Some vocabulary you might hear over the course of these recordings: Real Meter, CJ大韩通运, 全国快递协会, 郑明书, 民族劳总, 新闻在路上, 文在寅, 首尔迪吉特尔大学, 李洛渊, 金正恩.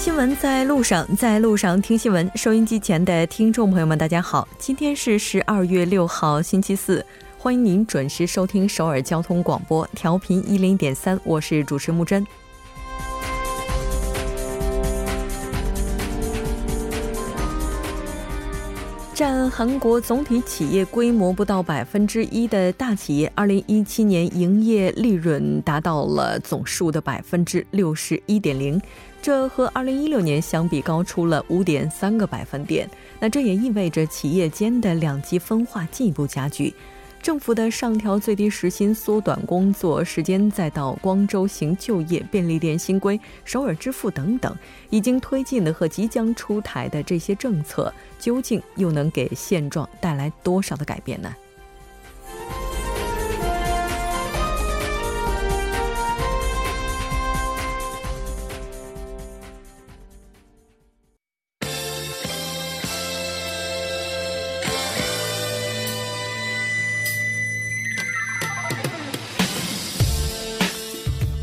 新闻在路上听新闻， 收音机前的听众朋友们大家好， 今天是12月6号星期四， 欢迎您准时收听首尔交通广播， 调频10.3， 我是主持木真。 占韩国总体企业规模不到1%的大企业， 2017年 营业利润达到了总数的61.0%， 这和2016年 相比高出了 5.3个百分点。 那这也意味着企业间的两极分化进一步加剧。 政府的上调最低时薪、缩短工作时间， 再到光州行就业便利店新规、 首尔支付等等， 已经推进的和即将出台的这些政策， 究竟又能给现状带来多少的改变呢？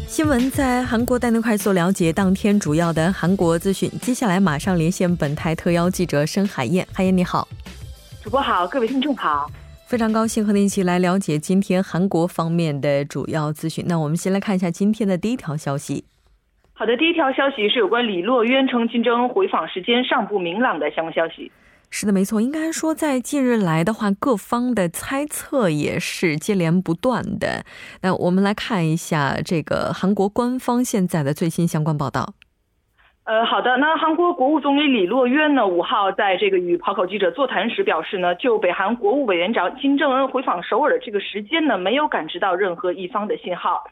新闻在韩国带您快速了解当天主要的韩国资讯，接下来马上连线本台特邀记者申海燕。海燕你好。 主播好，各位听众好， 非常高兴和您一起来了解今天韩国方面的主要资讯。 那我们先来看一下今天的第一条消息。 好的，第一条消息是有关李洛渊称金正恩回访时间尚不明朗的相关消息。 是的，没错，应该说在近日来的话，各方的猜测也是接连不断的。 那我们来看一下这个韩国官方现在的最新相关报道。 好的，那韩国国务总理李洛渊呢， 5号在这个与跑口记者座谈时表示呢， 就北韩国务委员长金正恩回访首尔这个时间呢，没有感知到任何一方的信号。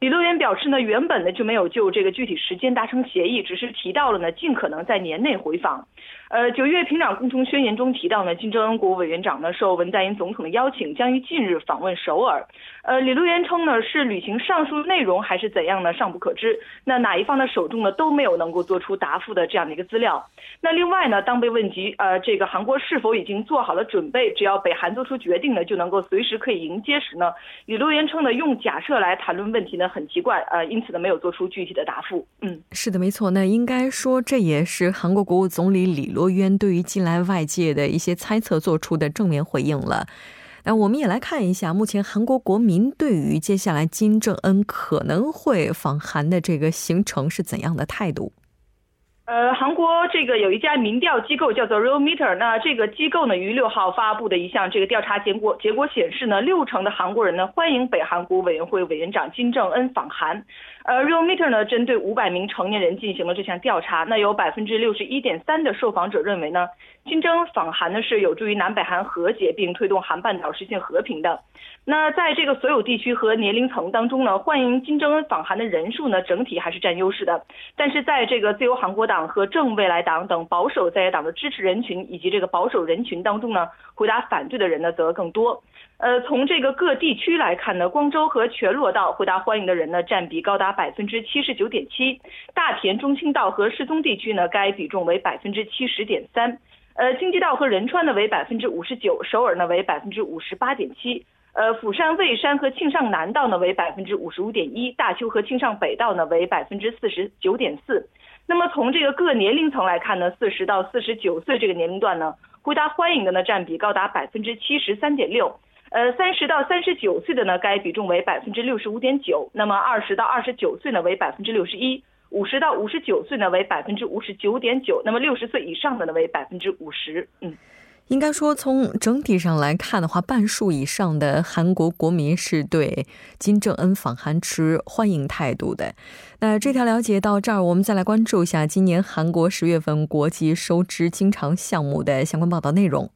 李洛渊表示呢， 原本呢就没有就这个具体时间达成协议， 只是提到了呢尽可能在年内回访。 9月平壤共同宣言中提到呢， 金正恩国务委员长呢受文在寅总统的邀请， 将于近日访问首尔。 李洛渊称呢是履行上述内容还是怎样呢， 尚不可知。 那哪一方的手中呢都没有能够做出答复的这样的一个资料。 那另外呢，当被问及 这个韩国是否已经做好了准备， 只要北韩做出决定呢， 就能够随时可以迎接时呢， 李洛渊称呢用假设来谈论问题呢很奇怪， 因此呢没有做出具体的答复。 是的，没错，那应该说这也是韩国国务总理李洛渊对于近来外界的一些猜测做出的正面回应了。 那我们也来看一下目前韩国国民对于接下来金正恩可能会访韩的这个行程是怎样的态度。 韩国这个有一家民调机构叫做 Real Meter， 那这个机构呢， 于6号 发布的一项这个调查结果显示呢， 60%的韩国人呢 欢迎北韩国务委员会委员长金正恩访韩。Real Meter 呢， 针对 500名成年人 进行了这项调查， 那有 61.3% 的受访者认为呢， 金正恩访韩呢是有助于南北韩和解并推动韩半岛实现和平的。 那在这个所有地区和年龄层当中呢， 欢迎金正恩访韩的人数呢整体还是占优势的， 但是在这个自由韩国党和正未来党等保守在野党的支持人群， 以及这个保守人群当中呢， 回答反对的人呢则更多。 从这个各地区来看呢， 光州和全罗道回答欢迎的人呢 占比高达 79.7%， 大田中清道和世宗地区呢， 该比重为 70.3%， 京畿道和仁川呢为 59%， 首尔呢为 58.7%， 釜山蔚山和庆尚南道呢为 55.1%， 大邱和庆尚北道呢为 49.4%。 那么从这个各年龄层来看呢， 40到49岁这个年龄段呢， 回答欢迎的呢占比高达 73.6%， 30到39岁的呢， 该比重为 65.9%， 那么 20到29岁呢为 61%， 50到59岁呢为 59.9%， 那么 60岁以上的呢为 50%。 应该说从整体上来看的话， 半数以上的韩国国民是对金正恩访韩持欢迎态度的。 那这条了解到这儿， 我们再来关注一下今年韩国 10月份国际收支经常项目的相关报道内容。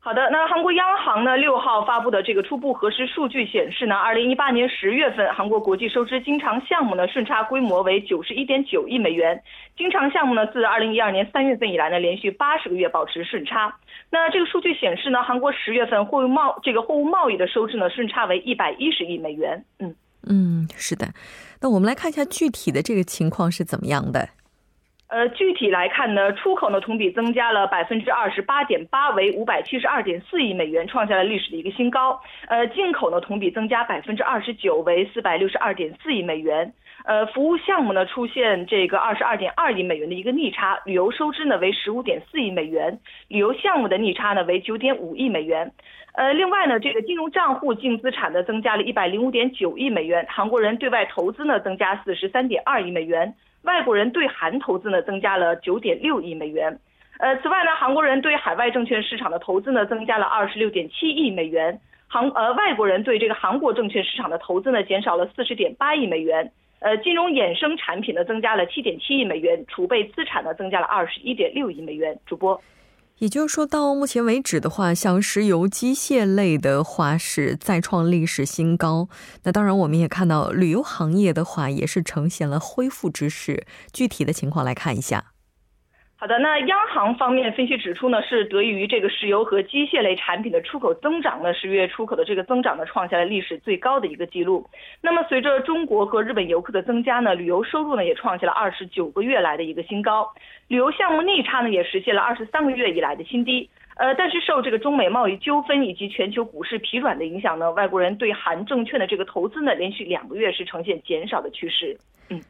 好的，那韩国央行呢 6号 发布的这个初步核实数据显示呢， 2018年 10月份 韩国国际收支经常项目呢 顺差规模为 91.9亿美元， 经常项目呢， 自2012年 3月份 以来呢， 连续 80个月 保持顺差。 那这个数据显示呢， 韩国 10月份 货物贸易的收支呢 顺差为 110亿美元。 是的，那我们来看一下具体的这个情况是怎么样的。具体来看呢，出口呢同比增加了 28.8%， 为572.4亿美元，创下了历史的一个新高。进口呢同比增加 29%， 为462.4亿美元。服务项目呢出现这个 22.2 亿美元的一个逆差，旅游收支呢为 15.4 亿美元，旅游项目的逆差呢为 9.5 亿美元。另外呢，这个金融账户净资产呢增加了 105.9 亿美元，韩国人对外投资呢增加 43.2 亿美元。外国人对韩投资呢增加了 9.6 亿美元，此外呢，韩国人对海外证券市场的投资呢增加了 26.7 亿美元，外国人对这个韩国证券市场的投资呢减少了 40.8 亿美元，金融衍生产品呢增加了 7.7 亿美元，储备资产呢增加了 21.6 亿美元。主播，也就是说到目前为止的话，像石油机械类的话是再创历史新高，那当然我们也看到旅游行业的话也是呈现了恢复之势，具体的情况来看一下。好的，那央行方面分析指出呢，是得益于这个石油和机械类产品的出口增长呢，10月出口的这个增长呢创下了历史最高的一个记录。那么随着中国和日本游客的增加呢，旅游收入呢也创下了29个月来的一个新高，旅游项目逆差呢也实现了23个月以来的新低。但是受这个中美贸易纠纷以及全球股市疲软的影响呢，外国人对韩证券的这个投资呢连续2个月是呈现减少的趋势。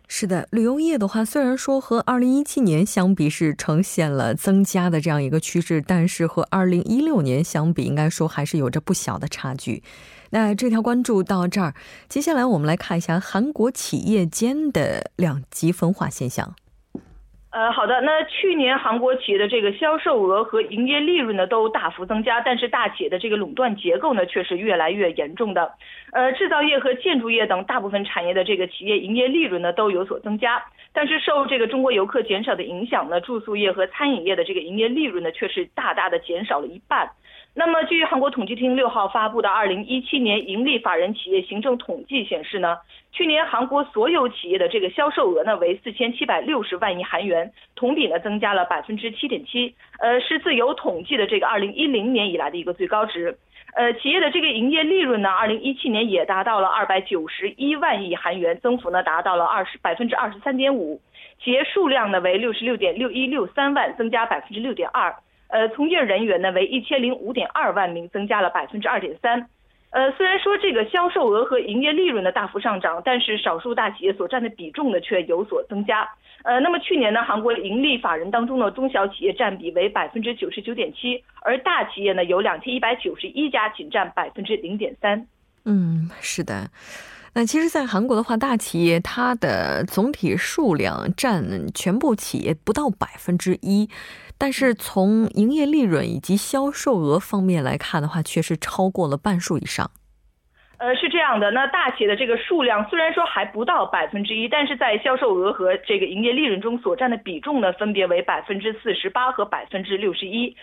是的，旅游业的话虽然说和2017年相比是呈现了增加的这样一个趋势，但是和2016年相比应该说还是有着不小的差距。那这条关注到这儿，接下来我们来看一下韩国企业间的两极分化现象。好的，那去年韩国企业的这个销售额和营业利润呢都大幅增加，但是大企业的这个垄断结构呢却是越来越严重的。制造业和建筑业等大部分产业的这个企业营业利润呢都有所增加，但是受这个中国游客减少的影响呢，住宿业和餐饮业的这个营业利润呢却是大大的减少了一半。那么据韩国统计厅6号发布的2017年盈利法人企业行政统计显示呢，去年韩国所有企业的这个销售额呢为4760万亿韩元，同比呢增加了 7.7%， 是自由统计的这个2010年以来的一个最高值。企业的这个营业利润呢2017年也达到了291万亿韩元，增幅呢达到了 23.5%， 企业数量呢为 66.6163 万，增加 6.2%，从业人员呢为 1005.2 万名，增加了 2.3%。虽然说这个销售额和营业利润的大幅上涨，但是少数大企业所占的比重呢却有所增加。那么去年呢，韩国盈利法人当中呢，中小企业占比为 99.7%， 而大企业呢有2191家，仅占 0.3%。是的。那其实在韩国的话，大企业它的总体数量占全部企业不到 1%， 但是从营业利润以及销售额方面来看的话，却是超过了半数以上。是这样的，那大企业的这个数量虽然说还不到 1%， 但是在销售额和这个营业利润中所占的比重呢分别为 48% 和 61%。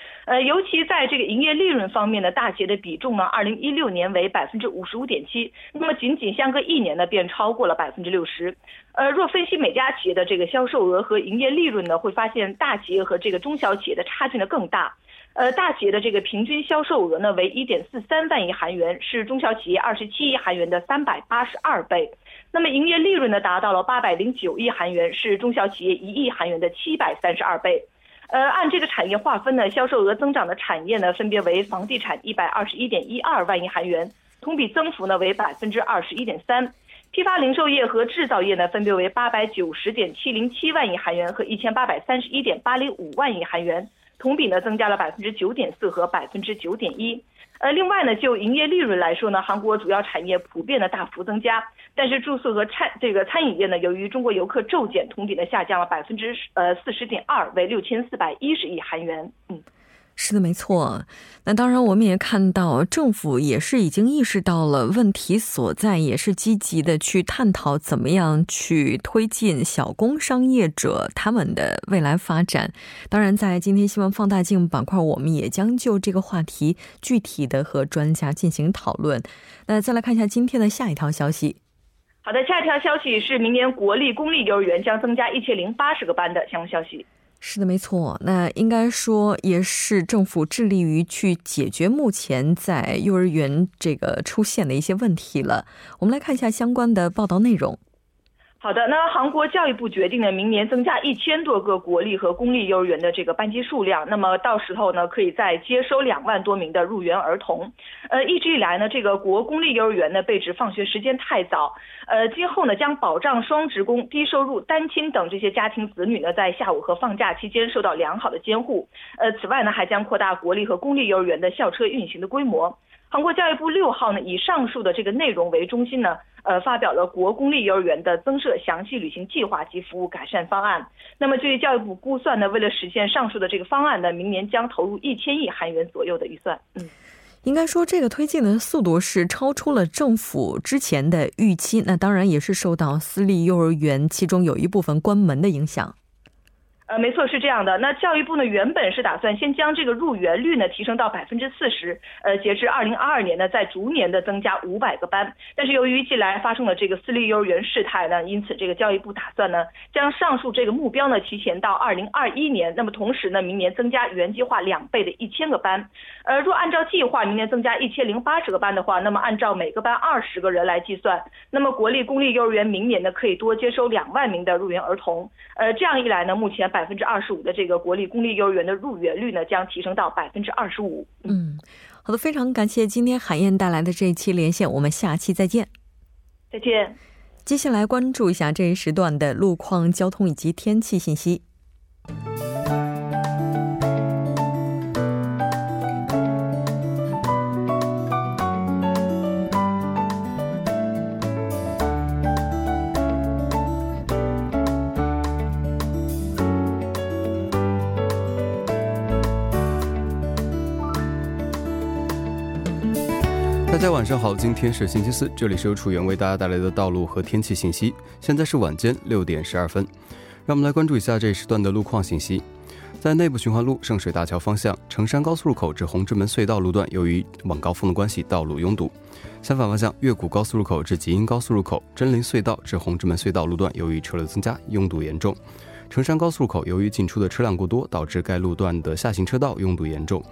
尤其在这个营业利润方面呢，大企业的比重呢2016年为 55.7%， 那么仅仅相隔一年呢便超过了 60%。若分析每家企业的这个销售额和营业利润呢，会发现大企业和这个中小企业的差距呢更大。大企业的这个平均销售额呢为 1.43 万亿韩元，是中小企业27亿韩元的382倍。那么营业利润呢达到了809亿韩元，是中小企业1亿韩元的732倍。按这个产业划分呢，销售额增长的产业呢分别为房地产 121.12 万亿韩元，同比增幅呢为 21.3%。批发零售业和制造业呢分别为 890.707 万亿韩元和 1831.805 万亿韩元，同比呢增加了 9.4% 和 9.1%。另外呢，就营业利润来说呢，韩国主要产业普遍的大幅增加，但是住宿和餐饮业呢，由于中国游客骤减，同比呢下降了 40.2%， 为6410亿韩元。是的，没错。那当然我们也看到政府也是已经意识到了问题所在，也是积极的去探讨怎么样去推进小工商业者他们的未来发展。当然在今天新闻放大镜板块，我们也将就这个话题具体的和专家进行讨论。那再来看一下今天的下一条消息。好的，下一条消息是明年国立公立幼儿园将增加1080个班的相关消息。是的，没错。那应该说也是政府致力于去解决目前在幼儿园这个出现的一些问题了。我们来看一下相关的报道内容。好的，那韩国教育部决定了明年增加1000多个国立和公立幼儿园的这个班级数量，那么到时候呢，可以再接收2万多名的入园儿童。一直以来呢，这个国公立幼儿园呢被指放学时间太早，今后呢将保障双职工、低收入、单亲等这些家庭子女呢在下午和放假期间受到良好的监护。此外呢，还将扩大国立和公立幼儿园的校车运行的规模。韩国教育部6号呢，以上述的这个内容为中心呢，发表了国公立幼儿园的增设详细履行计划及服务改善方案。那么据教育部估算呢，为了实现上述的这个方案呢，明年将投入1000亿韩元左右的预算。应该说这个推进的速度是超出了政府之前的预期，那当然也是受到私立幼儿园其中有一部分关门的影响。没错，是这样的。那教育部呢，原本是打算先将这个入园率呢提升到40%，截至2022年呢，再逐年的增加500个班。但是由于近来发生了这个私立幼儿园事态呢，因此这个教育部打算呢，将上述这个目标呢提前到2021年。那么同时呢，明年增加原计划2倍的1000个班。若按照计划明年增加1080个班的话，那么按照每个班20个人来计算，那么国立公立幼儿园明年呢可以多接收2万名的入园儿童。这样一来呢，目前25%的这个国立公立幼儿园的入园率呢，将提升到25%。好的，非常感谢今天海燕带来的这一期连线，我们下期再见。再见。接下来关注一下这一时段的路况、交通以及天气信息。大家晚上好，今天是星期四，这里是由楚源为大家带来的道路和天气信息。现在是晚间6点12分，让我们来关注一下这一时段的路况信息。在内部循环路圣水大桥方向城山高速入口至红之门隧道路段，由于晚高峰的关系，道路拥堵。相反方向越谷高速入口至吉英高速入口、真林隧道至红之门隧道路段，由于车流增加，拥堵严重。城山高速入口由于进出的车辆过多，导致该路段的下行车道拥堵严重。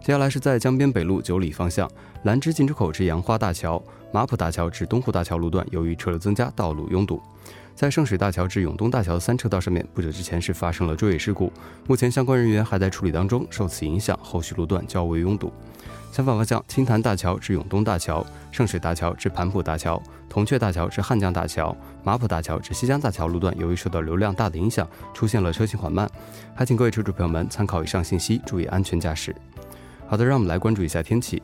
接下来是在江边北路九里方向兰芝进出口至杨花大桥、马浦大桥至东湖大桥路段，由于车流增加，道路拥堵。在圣水大桥至永东大桥的3车道上面，不久之前是发生了追尾事故，目前相关人员还在处理当中，受此影响，后续路段较为拥堵。相反方向青潭大桥至永东大桥、圣水大桥至盘浦大桥、铜雀大桥至汉江大桥、马浦大桥至西江大桥路段，由于受到流量大的影响，出现了车行缓慢。还请各位车主朋友们参考以上信息，注意安全驾驶。好的，让我们来关注一下天气。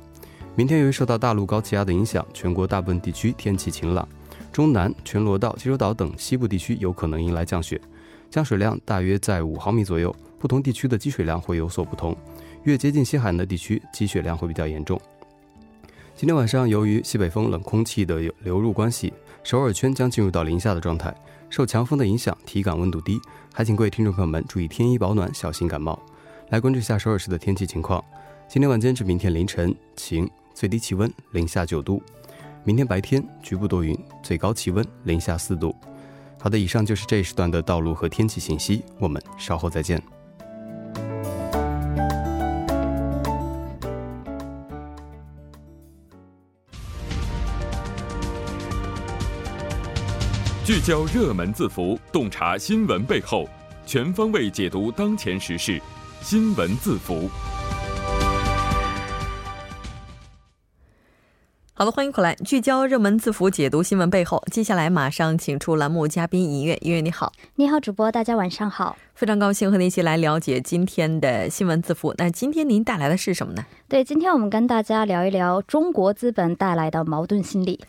明天由于受到大陆高气压的影响，全国大部分地区天气晴朗，中南、全罗道、济州岛等西部地区有可能迎来降雪，降水量大约在5毫米左右，不同地区的积水量会有所不同，越接近西海岸的地区积雪量会比较严重。今天晚上由于西北风冷空气的流入关系，首尔圈将进入到零下的状态，受强风的影响，体感温度低，还请各位听众朋友们注意添衣保暖，小心感冒。来关注一下首尔市的天气情况。今天晚间至明天凌晨晴，最低气温零下9度。明天白天局部多云，最高气温零下4度。好的，以上就是这一时段的道路和天气信息，我们稍后再见。聚焦热门字符，洞察新闻背后，全方位解读当前时事，新闻字符。好的，欢迎回来，聚焦热门字符，解读新闻背后。接下来马上请出栏目嘉宾音乐。音乐你好。你好主播，大家晚上好。非常高兴和您一起来了解今天的新闻字符。那今天您带来的是什么呢？对，今天我们跟大家聊一聊中国资本带来的矛盾心理。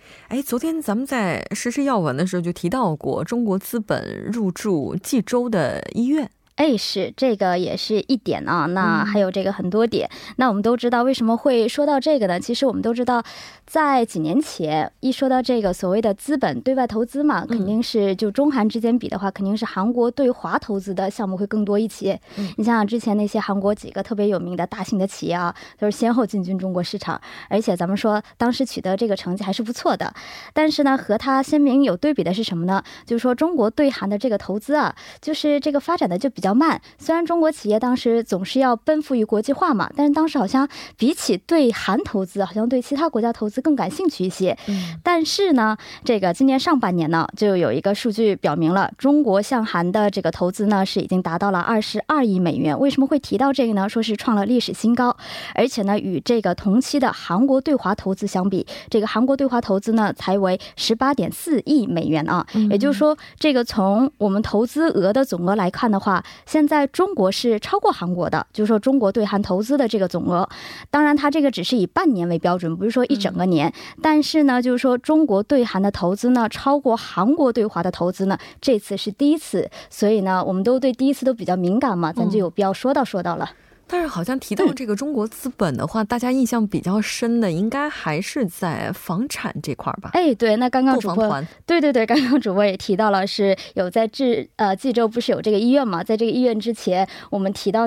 昨天咱们在时事要闻的时候就提到过中国资本入驻济州的医院。是，这个也是一点啊。那还有这个很多点。那我们都知道为什么会说到这个呢？其实我们都知道，在几年前一说到这个所谓的资本对外投资嘛，肯定是就中韩之间比的话，肯定是韩国对华投资的项目会更多一些。你想想之前那些韩国几个特别有名的大型的企业啊，都是先后进军中国市场，而且咱们说当时取得这个成绩还是不错的。但是呢，和它鲜明有对比的是什么呢？就是说中国对韩的这个投资啊，就是这个发展的就比比较慢，虽然中国企业当时总是要奔赴于国际化嘛，但是当时好像比起对韩投资，好像对其他国家投资更感兴趣一些。但是呢，这个今年上半年呢，就有一个数据表明了，中国向韩的这个投资呢是已经达到了22亿美元。为什么会提到这个呢？说是创了历史新高，而且呢，与这个同期的韩国对华投资相比，这个韩国对华投资呢才为 18.4 亿美元啊。也就是说，这个从我们投资额的总额来看的话，现在中国是超过韩国的，就是说中国对韩投资的这个总额，当然它这个只是以半年为标准，不是说一整个年，但是呢，就是说中国对韩的投资呢超过韩国对华的投资呢，这次是第一次，所以呢，我们都对第一次都比较敏感嘛，咱就有必要说到了。但是好像提到这个中国资本的话，大家印象比较深的应该还是在房产这块吧。哎，对，那刚刚主播，对，刚刚主播也提到了，是有在济州不是有这个医院嘛？在这个医院之前，我们提到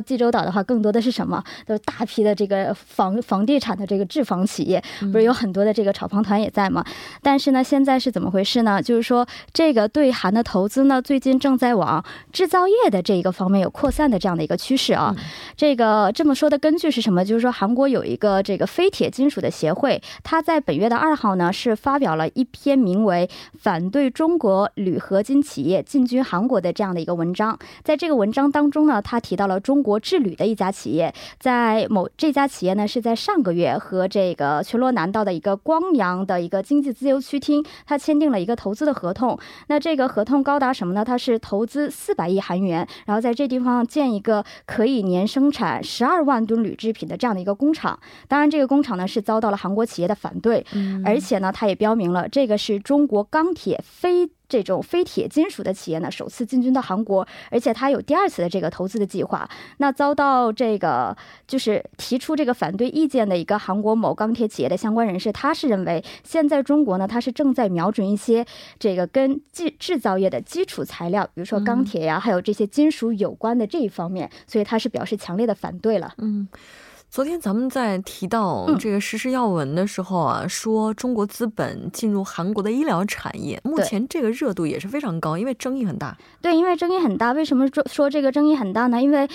济州岛的话，更多的是什么？就是大批的这个房地产的这个置房企业，不是有很多的这个炒房团也在嘛？但是呢，现在是怎么回事呢？就是说这个对韩的投资呢，最近正在往制造业的这一个方面有扩散的这样的一个趋势啊。这个这么说的根据是什么？就是说韩国有一个这个非铁金属的协会，它在本月的2号呢是发表了一篇名为反对中国铝合金企业进军韩国的这样的一个文章。在这个文章当中呢，它提到了中国制铝的一家企业，在这家企业呢是在上个月和这个全罗南道的一个光阳的一个经济自由区厅，它签订了一个投资的合同。那这个合同高达什么呢？它是投资400亿韩元，然后在这地方建一个可以年生产12万吨铝制品的这样的一个工厂。当然这个工厂呢是遭到了韩国企业的反对，而且呢它也标明了这个是中国钢铁非铁金属的企业呢首次进军到韩国，而且它有第二次的这个投资的计划。那遭到这个就是提出这个反对意见的一个韩国某钢铁企业的相关人士，他是认为现在中国呢它是正在瞄准一些这个跟制造业的基础材料，比如说钢铁呀，还有这些金属有关的这一方面，所以他是表示强烈的反对了。昨天咱们在提到这个时事要闻的时候啊，说中国资本进入韩国的医疗产业，目前这个热度也是非常高，因为争议很大。对，因为争议很大。为什么说这个争议很大呢？因为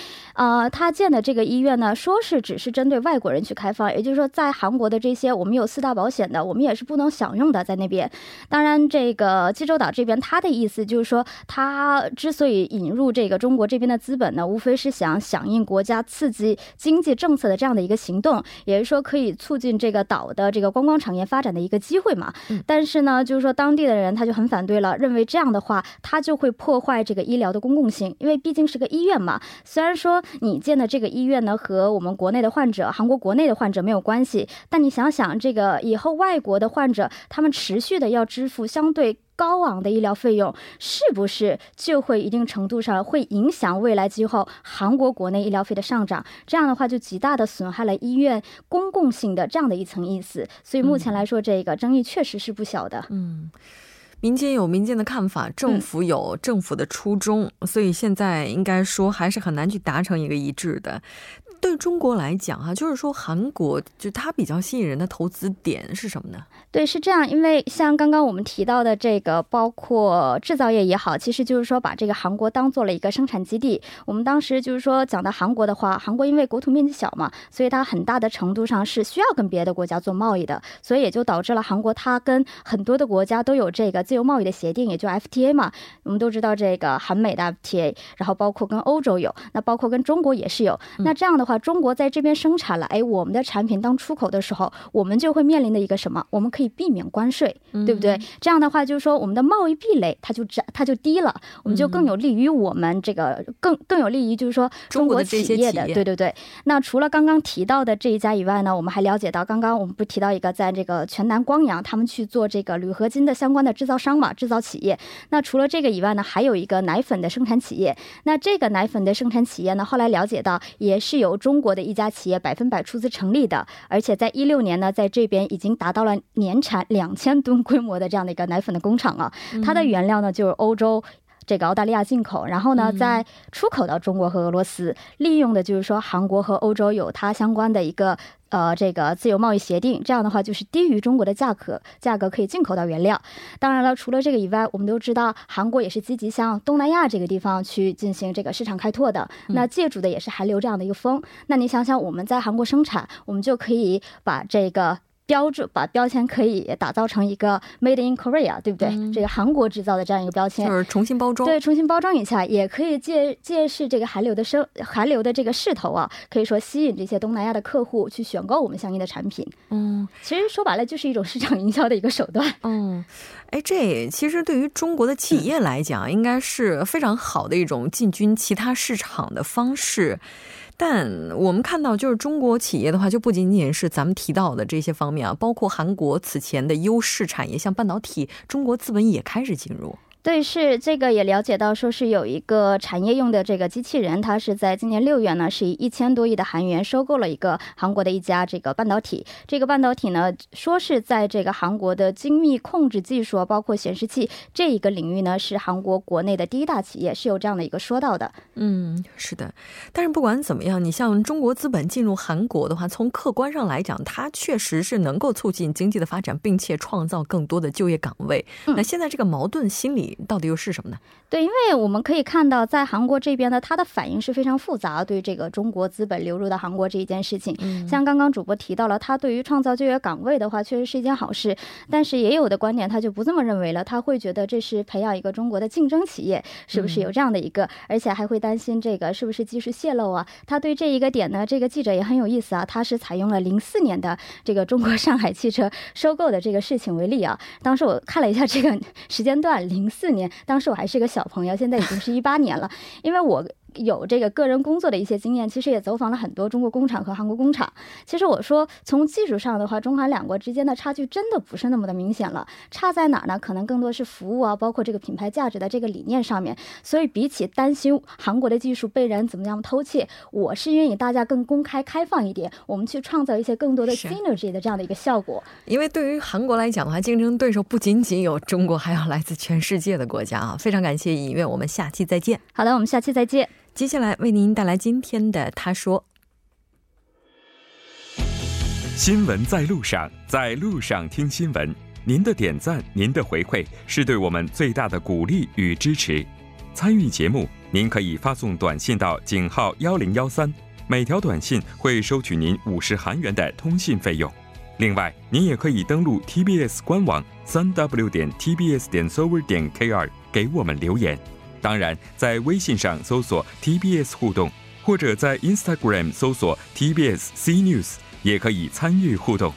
他建的这个医院呢，说是只是针对外国人去开放，也就是说在韩国的这些我们有4大保险的，我们也是不能享用的在那边。当然这个济州岛这边他的意思就是说，他之所以引入这个中国这边的资本呢，无非是想响应国家刺激经济政策的这样的一个行动，也是说可以促进这个岛的这个观光产业发展的一个机会嘛。但是呢，就是说当地的人他就很反对了，认为这样的话他就会破坏这个医疗的公共性，因为毕竟是个医院嘛。虽然说你建的这个医院呢和我们国内的患者，韩国国内的患者没有关系，但你想想这个以后外国的患者他们持续的要支付相对高昂的医疗费用，是不是就会一定程度上会影响未来今后韩国国内医疗费的上涨？这样的话就极大的损害了医院公共性的这样的一层意思。所以目前来说，这个争议确实是不小的。民间有民间的看法，政府有政府的初衷，所以现在应该说还是很难去达成一个一致的。对中国来讲啊，就是说韩国就它比较吸引人的投资点是什么呢？对，是这样，因为像刚刚我们提到的这个包括制造业也好，其实就是说把这个韩国当做了一个生产基地。我们当时就是说讲到韩国的话，韩国因为国土面积小嘛，所以它很大的程度上是需要跟别的国家做贸易的，所以也就导致了韩国它跟很多的国家都有这个自由贸易的协定，也就 FTA 嘛。我们都知道这个韩美的 FTA， 然后包括跟欧洲有，那包括跟中国也是有。那这样的话中国在这边生产了，我们的产品当出口的时候，我们就会面临的一个什么？我们可以避免关税，对不对？这样的话就是说我们的贸易壁垒它就低了，我们就更有利于我们这个更有利于就是说中国企业的，对。那除了刚刚提到的这一家以外呢，我们还了解到刚刚我们不提到一个在这个全南光阳他们去做这个铝合金的相关的制造商嘛，制造企业。那除了这个以外呢，还有一个奶粉的生产企业。那这个奶粉的生产企业呢，后来了解到也是由中国的一家企业100%出资成立的，而且在2016年呢，在这边已经达到了年产2000吨规模的这样的一个奶粉的工厂啊。它的原料呢就是欧洲这个澳大利亚进口，然后呢再出口到中国和俄罗斯，利用的就是说韩国和欧洲有它相关的一个 这个自由贸易协定，这样的话就是低于中国的价格可以进口到原料。当然了，除了这个以外，我们都知道韩国也是积极向东南亚这个地方去进行这个市场开拓的，那借助的也是韩流这样的一个风，那您想想我们在韩国生产，我们就可以把这个 标准，把标签可以打造成一个Made in Korea，对不对？这个韩国制造的这样一个标签，重新包装，对，重新包装一下，也可以借势这个韩流的势头啊，可以说吸引这些东南亚的客户去选购我们相应的产品。其实说白了就是一种市场营销的一个手段。哎，这也其实对于中国的企业来讲，应该是非常好的一种进军其他市场的方式。 但我们看到就是中国企业的话就不仅仅是咱们提到的这些方面啊，包括韩国此前的优势产业像半导体，中国资本也开始进入。 对，是这个也了解到说是有一个产业用的这个机器人，它是在今年6月呢 是1000多亿的韩元收购了一个韩国的一家这个半导体，这个半导体呢说是在这个韩国的精密控制技术啊，包括显示器这一个领域呢是韩国国内的第一大企业，是有这样的一个说道的。嗯，是的，但是不管怎么样，你像中国资本进入韩国的话，从客观上来讲它确实是能够促进经济的发展，并且创造更多的就业岗位，那现在这个矛盾心理 到底有是什么呢？对，因为我们可以看到在韩国这边呢，它的反应是非常复杂，对这个中国资本流入到韩国这一件事情，像刚刚主播提到了，它对于创造就业岗位的话确实是一件好事，但是也有的观点它就不这么认为了，它会觉得这是培养一个中国的竞争企业，是不是有这样的一个，而且还会担心这个是不是技术泄露啊，它对这一个点呢，这个记者也很有意思啊，他是采用了04年的这个中国上海汽车收购的这个事情为例啊，当时我看了一下这个时间段，04年，当时我还是个小朋友，现在已经是18年了。 因为我有这个个人工作的一些经验，其实也走访了很多中国工厂和航空工厂，其实我说从技术上的话，中韩两国之间的差距真的不是那么的明显了，差在哪儿呢？可能更多是服务啊，包括这个品牌价值的这个理念上面，所以比起担心韩国的技术被人怎么样偷窃，我是愿意大家更公开开放一点，我们去创造一些更多的新的这些这样的一个效果。因为对于韩国来讲的话，竞争对手不仅仅有中国，还有来自全世界的国家啊，非常感谢尹月，我们下期再见。 好的，我们下期再见。接下来为您带来今天的他说。 新闻在路上，在路上听新闻，您的点赞您的回馈是对我们最大的鼓励与支持。参与节目您可以发送短信到井号1013， 每条短信会收取您50韩元的通信费用。 另外您也可以登录 TBS 官网 www.tbs.sover.kr 给我们留言。 当然在微信上搜索 TBS 互动， 或者在 Instagram 搜索 TBS CNews 也可以参与互动。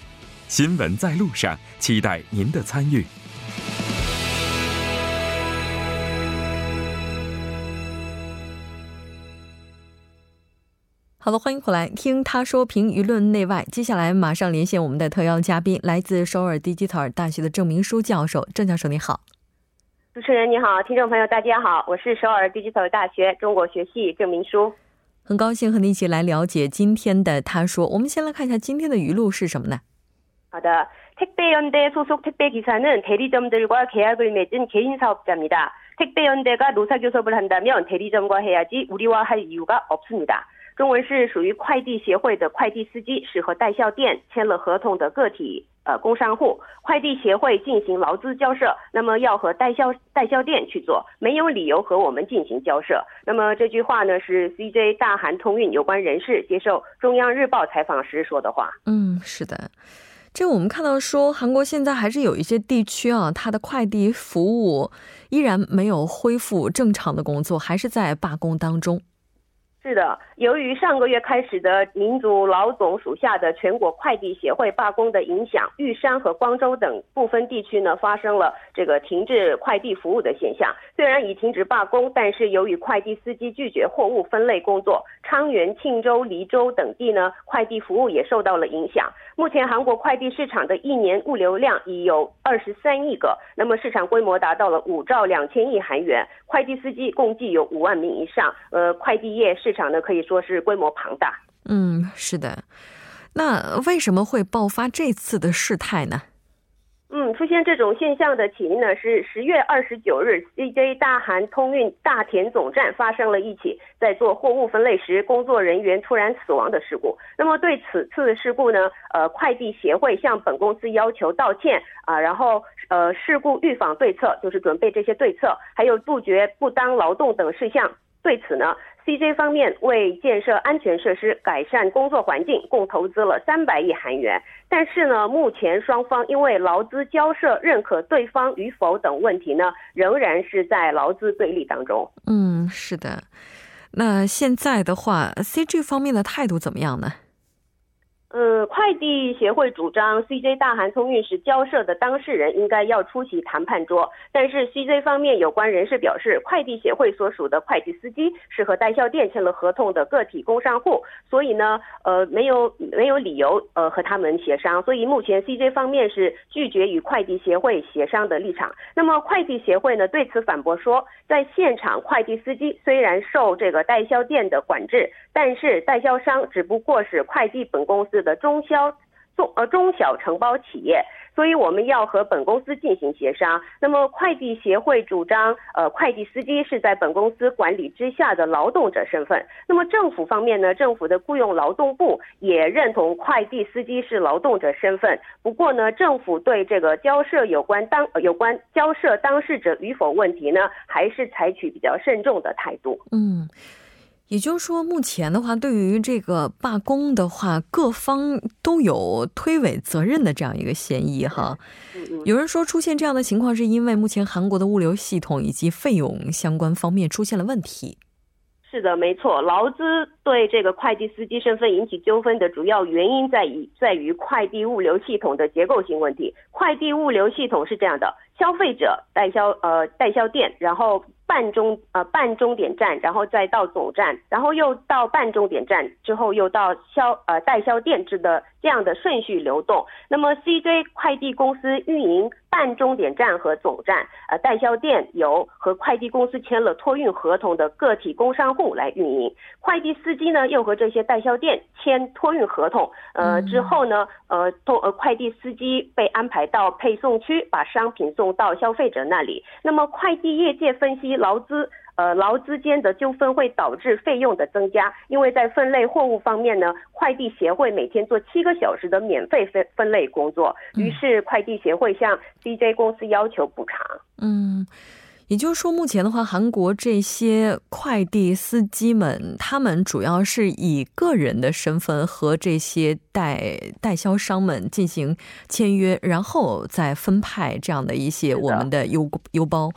新闻在路上，期待您的参与。 好了，欢迎回来听他说评舆论内外。接下来马上连线我们的特邀嘉宾，来自首尔迪吉特尔大学的郑明书教授。郑教授你好。 主持人你好，听众朋友大家好，我是首尔迪吉特尔大学中国学系郑明书，很高兴和您一起来了解今天的他说。我们先来看一下今天的语录是什么呢？ 好的，택배 연대 소속 택배 기사는 대리점들과 계약을 맺은 개인 사업자입니다. 택배 연대가 노사 교섭을 한다면 대리점과 해야지 우리와 할 이유가 없습니다. 中文是属于快递协会的快递司机，是和代销店签了合同的个体工商户，快递协会进行劳资交涉，那么要和代销店去做，没有理由和我们进行交涉。那么这句话呢是 CJ 大韩通运有关人士接受中央日报采访时说的话。是的， 这我们看到说韩国现在还是有一些地区啊，它的快递服务依然没有恢复正常的工作，还是在罢工当中。 是的，由于上个月开始的民族劳总属下的全国快递协会罢工的影响，玉山和光州等部分地区呢发生了这个停止快递服务的现象。虽然已停止罢工，但是由于快递司机拒绝货物分类工作，昌原、庆州、黎州等地呢快递服务也受到了影响。目前韩国快递市场的一年物流量已有23亿个， 那么市场规模达到了5兆2000亿韩元， 快递司机共计有5万名以上。 快递业市场呢可以说是规模庞大。 是的，那为什么会爆发这次的事态呢？出现这种现象的起因呢是10月29日 CJ 大韩通运大田总站发生了一起在做货物分类时工作人员突然死亡的事故。 那么对此次的事故呢， 快递协会向本公司要求道歉， 然后事故预防对策， 就是准备这些对策， 还有杜绝不当劳动等事项。 对此呢， CJ方面为建设安全设施改善工作环境共投资了300亿韩元， 但是呢目前双方因为劳资交涉认可对方与否等问题呢仍然是在劳资对立当中。 是的，那现在的话 CJ方面的态度怎么样呢？ 快递协会主张 CJ 大韩通运是交涉的当事人应该要出席谈判桌， 但是 CJ 方面有关人士表示， 快递协会所属的快递司机是和代销店签了合同的个体工商户， 所以呢没有理由和他们协商， 所以目前 CJ 方面是拒绝与快递协会协商的立场。 那么快递协会呢对此反驳说， 在现场快递司机虽然受这个代销店的管制， 但是代销商只不过是快递本公司 中小承包企业， 所以我们要和本公司进行协商。 那么快递协会主张 快递司机是在本公司管理之下的劳动者身份。 那么政府方面呢， 政府的雇佣劳动部也认同快递司机是劳动者身份， 不过呢政府对这个交涉有关交涉当事者与否问题呢， 还是采取比较慎重的态度。 也就是说目前的话对于这个罢工的话， 各方都有推诿责任的这样一个嫌疑哈。 有人说出现这样的情况是因为目前韩国的物流系统以及费用相关方面出现了问题。 是的，没错， 劳资对这个快递司机身份引起纠纷的主要原因在于 快递物流系统的结构性问题。 快递物流系统是这样的， 消费者代销店， 然后 半终点站， 然后再到总站， 然后又到半终点站之后又到代销店， 这样的顺序流动。 那么 CJ 快递公司运营半终点站和总站， 代销店由和快递公司签了托运合同的个体工商户来运营， 快递司机呢又和这些代销店签托运合同， 之后呢快递司机被安排到配送区， 把商品送到消费者那里。 那么快递业界分析， 劳资间的纠纷会导致费用的增加， 因为在分类货物方面呢， 快递协会每天做7个小时的免费分类工作， 于是快递协会向 CJ 公司要求补偿。 也就是说目前的话韩国这些快递司机们他们主要是以个人的身份和这些代销商们进行签约，然后再分派这样的一些我们的邮包。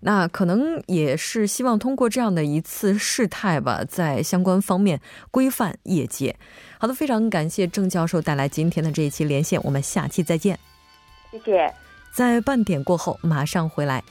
那可能也是希望通过这样的一次事态吧， 在相关方面规范业界。 好的，非常感谢郑教授带来今天的这一期连线，我们下期再见。谢谢。在半点过后马上回来。